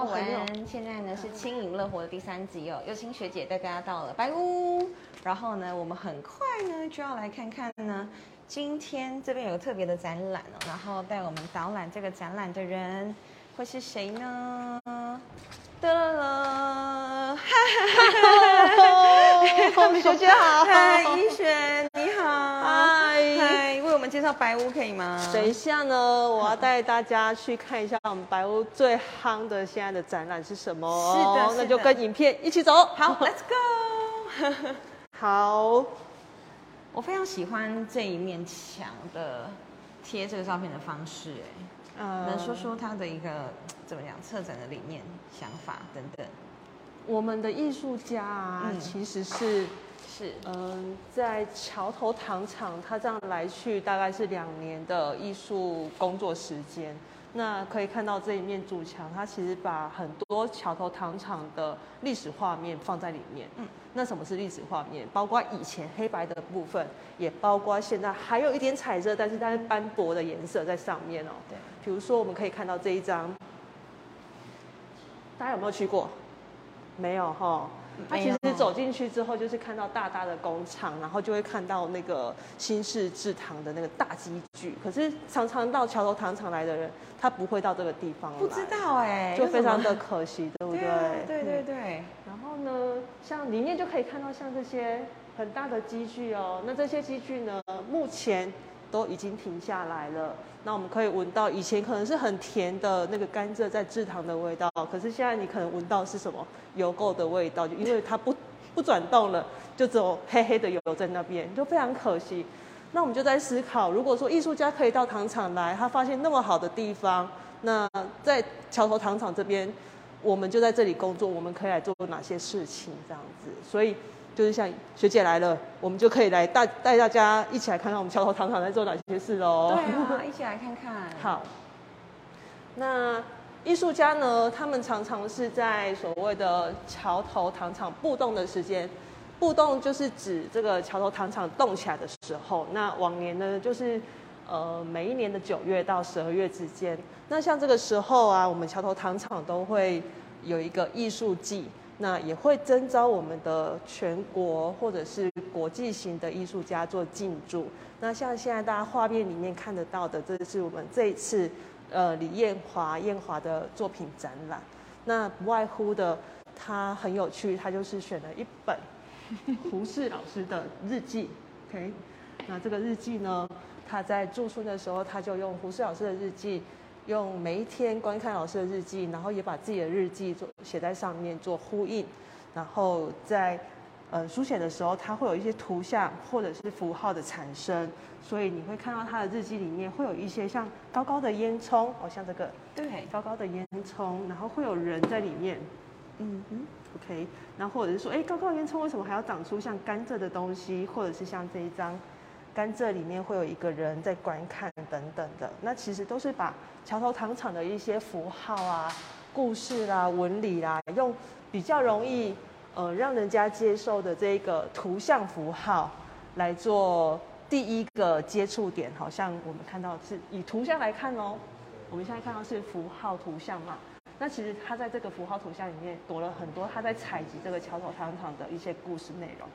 我们现在呢是轻盈乐活的第3集哦，又青学姐带大家到了白屋，然后呢我们很快呢就要来看看呢，今天这边有特别的展览哦，然后带我们导览这个展览的人会是谁呢？得了，嗨，学姐好，嗨，依璇你好，嗨。我们介绍白屋可以吗？等一下呢，我要带大家去看一下我们白屋最夯的现在的展览是什么。是的，那就跟影片一起走。好，Let's go。好，我非常喜欢这一面墙的贴这个照片的方式，能说说它的一个怎么讲策展的理念、想法等等。我们的艺术家啊，其实是在桥头糖厂，他这样来去大概是2年的艺术工作时间。那可以看到这一面主墙，它其实把很多桥头糖厂的历史画面放在里面。那什么是历史画面？包括以前黑白的部分，也包括现在还有一点彩色，但是它是斑驳的颜色在上面哦。对，比如说我们可以看到这一张，大家有没有去过？没有哈。它其实走进去之后，就是看到大大的工厂，然后就会看到那个新式制糖的那个大机具。可是常常到桥头糖厂来的人，他不会到这个地方来，不知道就非常的可惜，对不对？对。然后呢，像里面就可以看到像这些很大的机具哦。那这些机具呢，目前都已经停下来了。那我们可以闻到以前可能是很甜的那个甘蔗在制糖的味道，可是现在你可能闻到是什么油垢的味道，就因为它不转动了，就只有黑黑的油在那边，就非常可惜。那我们就在思考，如果说艺术家可以到糖厂来，他发现那么好的地方，那在桥头糖厂这边，我们就在这里工作，我们可以来做哪些事情这样子？所以就是像学姐来了，我们就可以来带大家一起来看看我们桥头糖厂在做哪些事喽。对啊，一起来看看。好，那艺术家呢，他们常常是在所谓的桥头糖厂布动的时间，布动就是指这个桥头糖厂动起来的时候。那往年呢，就是每一年的9月到12月之间。那像这个时候啊，我们桥头糖厂都会有一个艺术季。那也会征召我们的全国或者是国际型的艺术家做进驻。那像现在大家画面里面看得到的，这是我们这一次李彦华的作品展览。那不外乎的，他很有趣，他就是选了一本胡适老师的日记。OK， 那这个日记呢，他在驻村的时候，他就用胡适老师的日记。用每一天观看老师的日记，然后也把自己的日记写在上面做呼应，然后在书写的时候，它会有一些图像或者是符号的产生，所以你会看到他的日记里面会有一些像高高的烟囱，像这个，对，高高的烟囱，然后会有人在里面，OK， 然后或者是说，高高的烟囱为什么还要长出像甘蔗的东西，或者是像这一张。甘蔗里面会有一个人在观看等等的，那其实都是把桥头糖厂的一些符号啊、故事啦、纹理啦，用比较容易让人家接受的这个图像符号来做第一个接触点。好像我们看到是以图像来看哦，我们现在看到是符号图像嘛，那其实它在这个符号图像里面躲了很多，它在采集这个桥头糖厂的一些故事内容。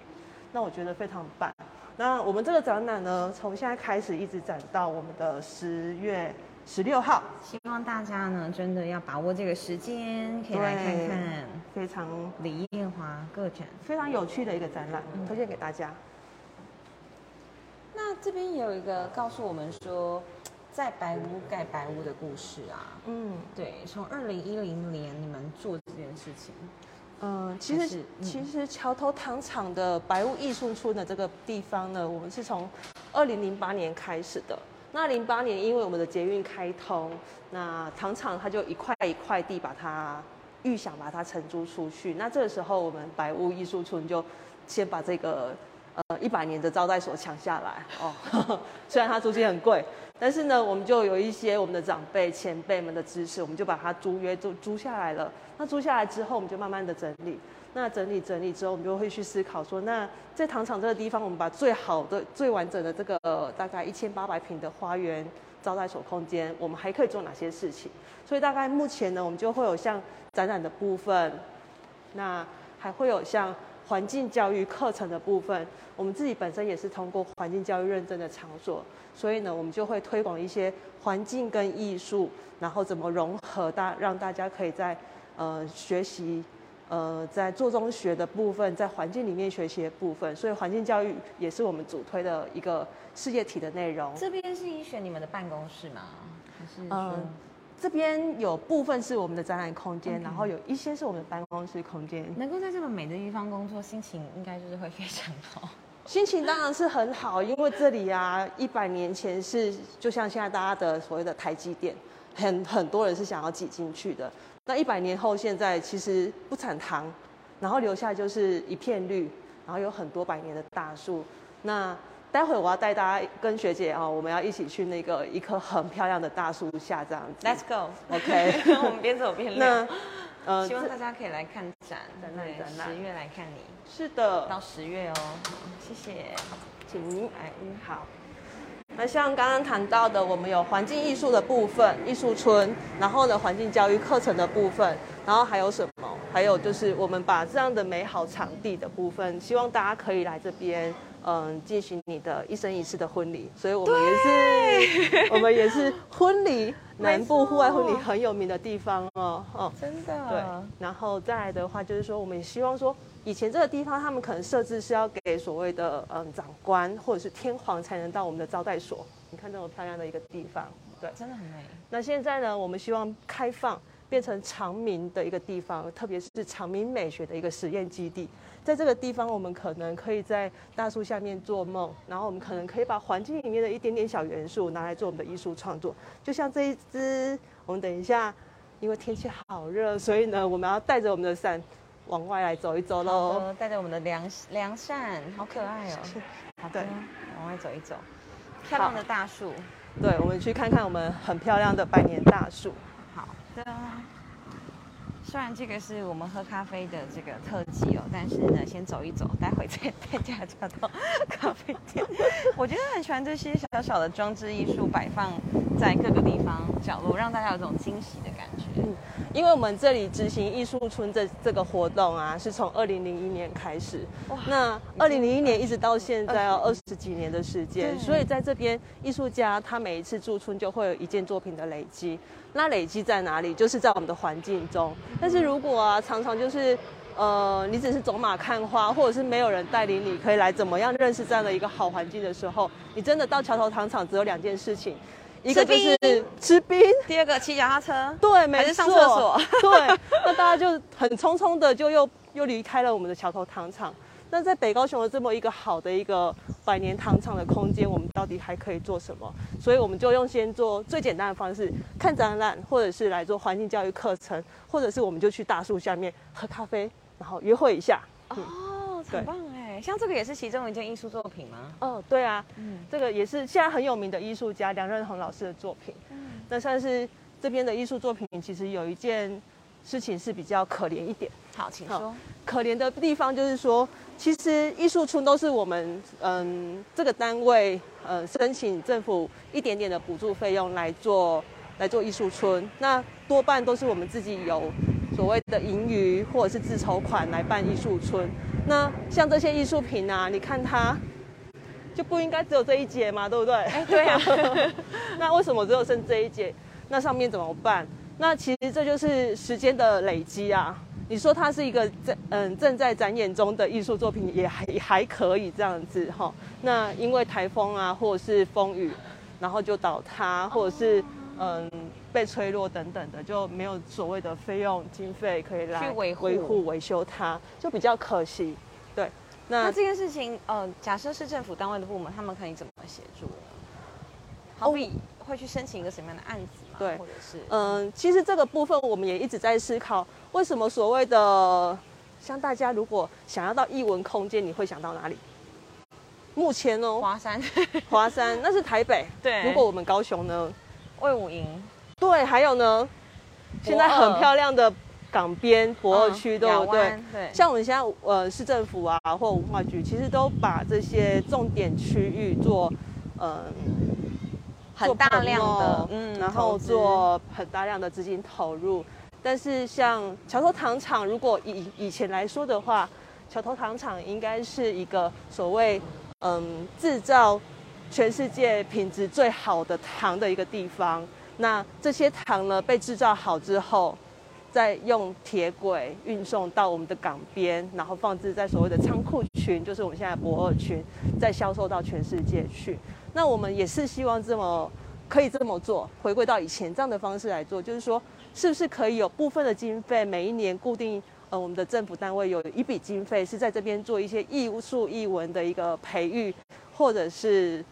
那我觉得非常棒。那我们这个展览呢，从现在开始一直展到我们的10月16号，希望大家呢真的要把握这个时间，可以来看看非常李彦华个展，非常有趣的一个展览，推荐给大家。那这边也有一个告诉我们说，在白屋盖白屋的故事啊，对，从2010年你们做这件事情。其实桥头糖厂的白屋艺术村的这个地方呢，我们是从2008年开始的。那08年因为我们的捷运开通，那糖厂它就一块一块地把它预想把它承租出去。那这个时候我们白屋艺术村就先把这个100年的招待所抢下来哦，虽然它租金很贵，但是呢，我们就有一些我们的长辈前辈们的支持，我们就把它租约租下来了。那租下来之后，我们就慢慢的整理。那整理之后，我们就会去思考说，那在糖厂这个地方，我们把最好的、最完整的这个大概1800平的花园招待所空间，我们还可以做哪些事情。所以大概目前呢，我们就会有像展览的部分，那还会有像环境教育课程的部分。我们自己本身也是通过环境教育认证的场所，所以呢，我们就会推广一些环境跟艺术，然后怎么融合让大家可以在学习。在做中学的部分，在环境里面学习的部分，所以环境教育也是我们主推的一个事业体的内容。这边是依璇你们的办公室吗？还是这边有部分是我们的展览空间，然后有一些是我们的办公室空间。能够在这么美的地方工作，心情应该就是会非常好。心情当然是很好，因为这里啊，100年前是就像现在大家的所谓的台积电。很多人是想要挤进去的。那100年后，现在其实不产糖，然后留下就是一片绿，然后有很多百年的大树。那待会我要带大家跟学姐啊，我们要一起去那个一棵很漂亮的大树下这样子。Let's go，OK，我们边走边聊。希望大家可以来看展览，10月来看你。是的，到10月哦。谢谢，请您来，好。那像刚刚谈到的，我们有环境艺术的部分，艺术村，然后呢，环境教育课程的部分，然后还有什么？还有就是我们把这样的美好场地的部分，希望大家可以来这边，进行你的一生一世的婚礼。所以我们也是婚礼，南部户外婚礼很有名的地方哦。哦，真的。对。然后再来的话，就是说我们也希望说。以前这个地方，他们可能设置是要给所谓的长官或者是天皇才能到我们的招待所。你看这么漂亮的一个地方，对，真的很美。那现在呢，我们希望开放变成常民的一个地方，特别是常民美学的一个实验基地。在这个地方，我们可能可以在大树下面做梦，然后我们可能可以把环境里面的一点点小元素拿来做我们的艺术创作。就像这一支，我们等一下，因为天气好热，所以呢，我们要带着我们的伞。往外来走一走喽，带着我们的凉扇，好可爱哦。好的，往外走一走，漂亮的大树。对，我们去看看我们很漂亮的百年大树。好的。虽然这个是我们喝咖啡的这个特辑哦，但是呢，先走一走，待会再带大家到咖啡店。我觉得很喜欢这些小小的装置艺术摆放在各个地方角落，让大家有种惊喜的感觉。因为我们这里执行艺术村这个活动啊，是从2001年开始，那2001年一直到现在要20几年的时间，所以在这边艺术家他每一次驻村就会有一件作品的累积。那累积在哪里？就是在我们的环境中。但是如果啊，常常就是，你只是走马看花，或者是没有人带领你，可以来怎么样认识这样的一个好环境的时候，你真的到桥头糖厂只有2件事情，一个就是吃冰，第二个骑脚踏车，对，没错，还是上厕所，对。那大家就很匆匆的就又离开了我们的桥头糖厂。那在北高雄的这么一个好的一个百年糖厂的空间，我们到底还可以做什么？所以我们就先做最简单的方式，看展览，或者是来做环境教育课程，或者是我们就去大树下面喝咖啡，然后约会一下。哦，很棒哎！像这个也是其中一件艺术作品吗？哦，对啊，这个也是现在很有名的艺术家梁任恒老师的作品。那算是这边的艺术作品，其实有一件事情是比较可怜一点。好，请说。可怜的地方就是说，其实艺术村都是我们这个单位申请政府一点点的补助费用来做艺术村，那多半都是我们自己有所谓的盈余或者是自筹款来办艺术村。那像这些艺术品啊，你看它就不应该只有这一节嘛，对不对？哎，对啊。那为什么只有剩这一节？那上面怎么办？那其实这就是时间的累积啊。你说它是一个正在展演中的艺术作品，也还可以这样子哈。那因为台风啊，或者是风雨，然后就倒塌，或者是被吹落等等的，就没有所谓的费用经费可以来维护维修它，就比较可惜。对，那这件事情假设是政府单位的部门，他们可以怎么协助？好比。会去申请一个什么样的案子吗？对，或者是其实这个部分我们也一直在思考，为什么所谓的像大家如果想要到艺文空间，你会想到哪里？目前哦，华山那是台北。对，如果我们高雄呢，卫武营。对，还有呢，现在很漂亮的港边博二区，对不对？对，像我们现在市政府啊或文化局，其实都把这些重点区域做很大量的，然后做很大量的资金投入。但是像桥头糖厂，如果以前来说的话，桥头糖厂应该是一个所谓制造全世界品质最好的糖的一个地方。那这些糖呢被制造好之后，再用铁轨运送到我们的港边，然后放置在所谓的仓库群，就是我们现在的驳二群，再销售到全世界去。那我们也是希望可以这么做，回归到以前这样的方式来做，就是说是不是可以有部分的经费，每一年固定我们的政府单位有一笔经费是在这边做一些艺术艺文的一个培育，或者是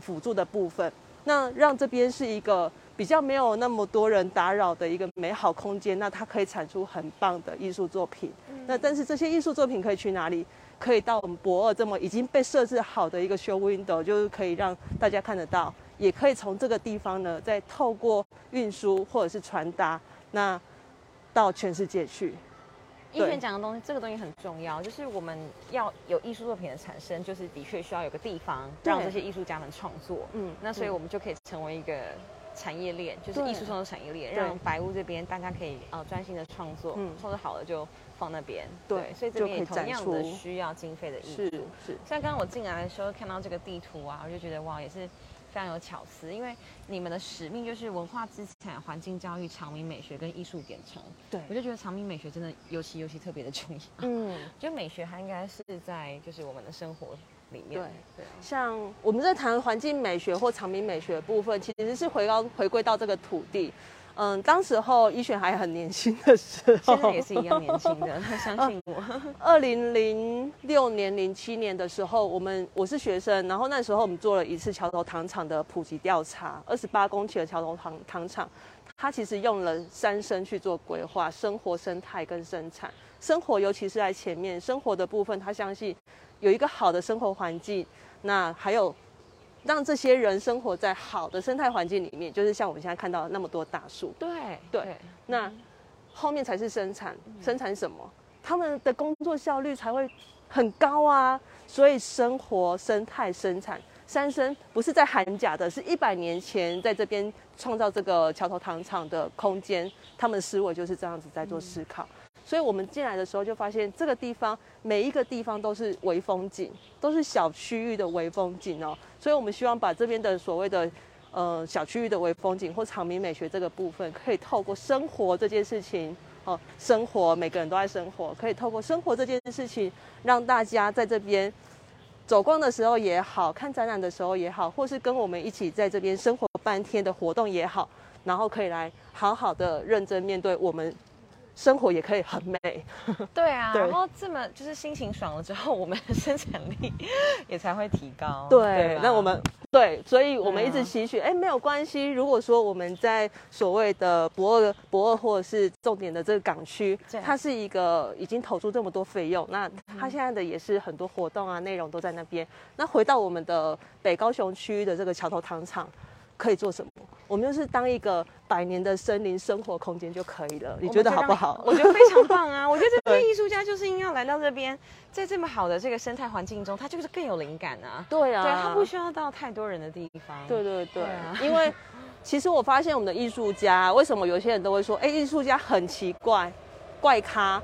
辅助的部分，那让这边是一个比较没有那么多人打扰的一个美好空间，那它可以产出很棒的艺术作品。那但是这些艺术作品可以去哪里？可以到我们驳二这么已经被设置好的一个 show window， 就是可以让大家看得到，也可以从这个地方呢，再透过运输或者是传达，那到全世界去。依璇讲的东西，这个东西很重要，就是我们要有艺术作品的产生，就是的确需要有个地方让这些艺术家们创作。那所以我们就可以成为一个产业链，就是艺术创作产业链，让白屋这边大家可以专心的创作，创作好了就放那边。对，所以这边也同样的需要经费的艺术。是。像刚刚我进来的时候看到这个地图啊，我就觉得哇，也是非常有巧思，因为你们的使命就是文化资产、环境教育、长明美学跟艺术典藏。对，我就觉得长明美学真的尤其特别的重要。就美学它应该是在就是我们的生活里面。对，像我们在谈环境美学或长明美学的部分，其实是回归到这个土地。当时候依璇还很年轻的时候，现在也是一样年轻的，相信我。2006年、07年的时候，我是学生，然后那时候我们做了一次桥头糖厂的普及调查，28公顷的桥头糖厂，它其实用了3生去做规划，生活、生态跟生产。生活尤其是在前面，生活的部分，他相信有一个好的生活环境，那还有让这些人生活在好的生态环境里面，就是像我们现在看到的那么多大树。对，那后面才是生产，生产什么？他们的工作效率才会很高啊。所以生活、生态、生产3生不是在喊假的，是100年前在这边创造这个桥头糖厂的空间，他们思维就是这样子在做思考。所以我们进来的时候就发现，这个地方每一个地方都是微风景，都是小区域的微风景哦。所以我们希望把这边的所谓的小区域的微风景或长明美学这个部分，可以透过生活这件事情哦，生活每个人都在生活，可以透过生活这件事情，让大家在这边走逛的时候也好，看展览的时候也好，或是跟我们一起在这边生活半天的活动也好，然后可以来好好的认真面对我们。生活也可以很美。对，然后这么就是心情爽了之后，我们的生产力也才会提高。对，那我们所以我们一直期许，没有关系。如果说我们在所谓的驳二或者是重点的这个港区，它是一个已经投出这么多费用，那它现在的也是很多活动啊，内容都在那边。那回到我们的北高雄区的这个桥头糖厂，可以做什么？我们就是当一个100年的森林生活空间就可以了，你觉得好不好？我觉得非常棒啊！我觉得这些艺术家就是应该来到这边，在这么好的这个生态环境中，他就是更有灵感啊。对，他不需要到太多人的地方。对，因为其实我发现我们的艺术家，为什么有些人都会说，艺术家很奇怪，怪咖？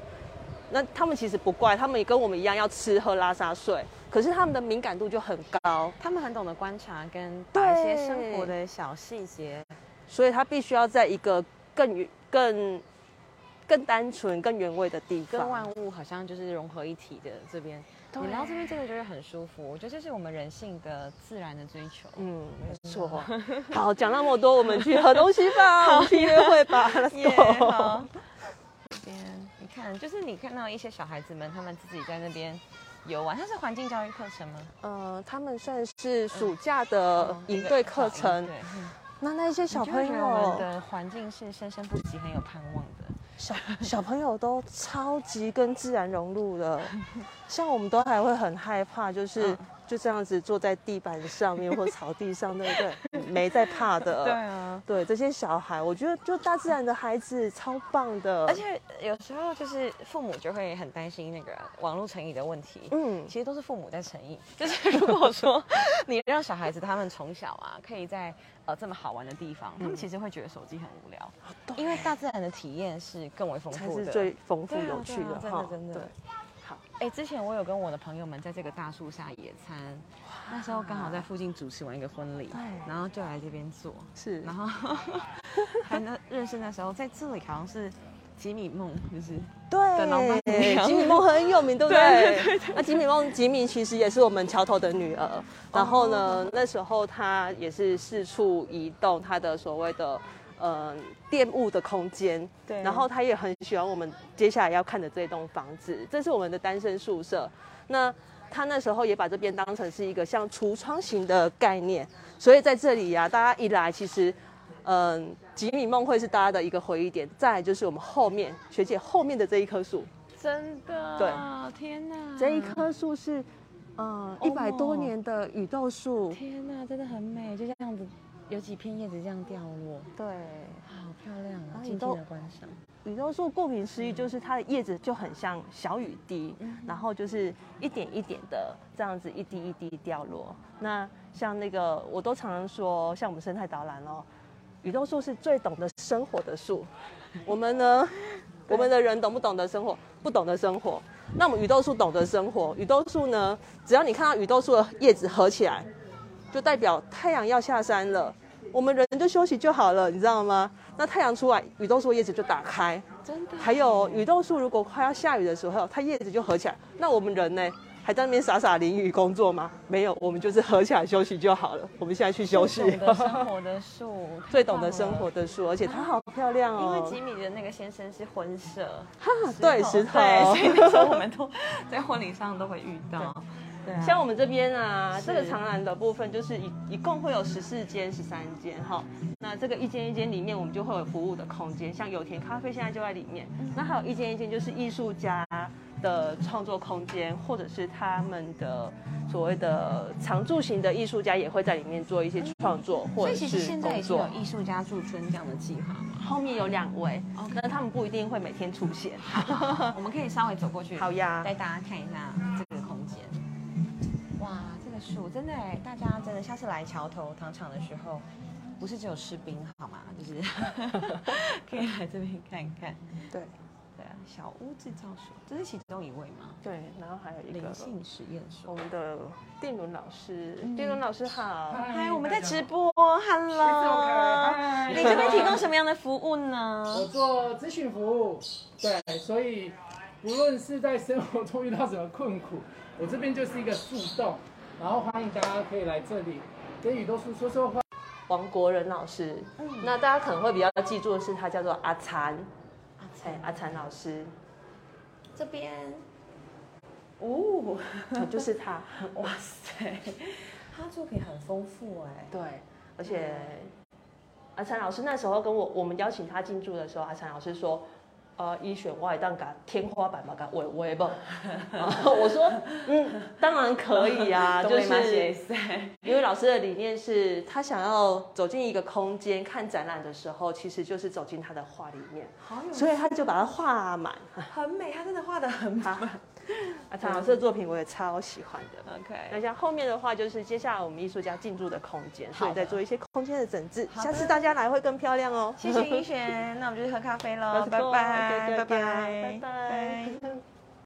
那他们其实不怪，他们也跟我们一样要吃喝拉撒睡。可是他们的敏感度就很高，他们很懂得观察跟把一些生活的小细节，所以他必须要在一个更单纯、更原味的地方，跟万物好像就是融合一体的这边。你来到这边真的觉得很舒服，我觉得这是我们人性的自然的追求。没错。好，讲那么多，我们去喝东西吧，我们去约会吧。Let's go。好。这边你看，就是你看到一些小孩子们，他们自己在那边游玩，它是环境教育课程吗？他们算是暑假的营队课程。那些小朋友，我们的环境是生生不息、很有盼望的。小朋友都超级跟自然融入的，像我们都还会很害怕，就这样子坐在地板上面或草地上，对不对？没在怕的。对啊，对这些小孩，我觉得就大自然的孩子超棒的。而且有时候就是父母就会很担心那个网络成瘾的问题。嗯，其实都是父母在成瘾。就是如果说你让小孩子他们从小啊，可以在这么好玩的地方，他们其实会觉得手机很无聊，因为大自然的体验是更为丰富的，才是最丰富有趣的。真的真的。哎，之前我有跟我的朋友们在这个大树下野餐，那时候刚好在附近主持完一个婚礼，然后就来这边坐，是，然后还能认识那时候在这里好像是吉米梦，就是对的老板娘，吉米梦很有名，对不对？对对对对。那吉米其实也是我们桥头的女儿，然后呢，那时候她也是四处移动她的所谓的。店务的空间，对，然后他也很喜欢我们接下来要看的这栋房子，这是我们的单身宿舍。那他那时候也把这边当成是一个像橱窗型的概念，所以在这里啊，大家一来其实，吉米梦会是大家的一个回忆点。再来就是我们后面学姐后面的这一棵树，真的，对，天哪，这一棵树是100多年的雨豆树，天哪，真的很美，就这样子。有几片叶子这样掉落，对，好漂亮啊！静静的观赏。雨豆树顾名思义就是它的叶子就很像小雨滴，然后就是一点一点的这样子一滴一滴掉落。那像那个我都常常说，像我们生态导览哦，雨豆树是最懂得生活的树。我们呢，我们的人懂不懂得生活？不懂得生活。那我们雨豆树懂得生活。雨豆树呢，只要你看到雨豆树的叶子合起来。就代表太阳要下山了，我们人就休息就好了，你知道吗？那太阳出来，雨豆树叶子就打开，真的。还有雨豆树如果快要下雨的时候，它叶子就合起来。那我们人呢，还在那边傻傻淋雨工作吗？没有，我们就是合起来休息就好了。我们现在去休息。最懂得生活的树，最懂得生活的树，而且它好漂亮哦。因为吉米的那个先生是婚摄，哈，对，石头，对，所以那时候我们都在婚礼上都会遇到。啊、像我们这边啊，这个长廊的部分就是一共会有14间、13间哈。那这个一间一间里面，我们就会有服务的空间，像有田咖啡现在就在里面。那还有一间一间就是艺术家的创作空间，或者是他们的所谓的常驻型的艺术家也会在里面做一些创作或者是工作。所以其实现在已经有艺术家驻村这样的计划吗？后面有2位，那、okay. 他们不一定会每天出现。我们可以稍微走过去，好呀，带大家看一下这个空间。哇，这个树真的哎，大家真的下次来桥头糖厂的时候，不是只有吃冰好吗？就是可以来这边看看。对，对啊，小屋制造所，这是其中一位吗？对，然后还有一个灵性实验所。我们的电伦老师，电伦老师好，嗨，我们在直播 ，Hello， 你这边提供什么样的服务呢？我做咨询服务，对，所以不论是在生活中遇到什么困苦。我这边就是一个树洞，然后欢迎大家可以来这里跟雨豆树说说话。王国仁老师，那大家可能会比较记住的是，他叫做阿婵，阿婵老师。这边，哦，就是他，哇塞，他作品很丰富哎。对，而且阿婵老师那时候跟我们邀请他进驻的时候，阿婵老师说。一选外当把天花板把它围围吧，我说当然可以啊，就是因为老师的理念是他想要走进一个空间看展览的时候，其实就是走进他的画里面，所以他就把它画满，很美，他真的画得很满。常老师的作品我也超喜欢的。OK， 那像后面的话就是接下来我们艺术家进驻的空间，所以再做一些空间的整治，下次大家来会更漂亮哦。谢谢依璇，那我们就去喝咖啡喽，拜拜。拜拜，拜拜。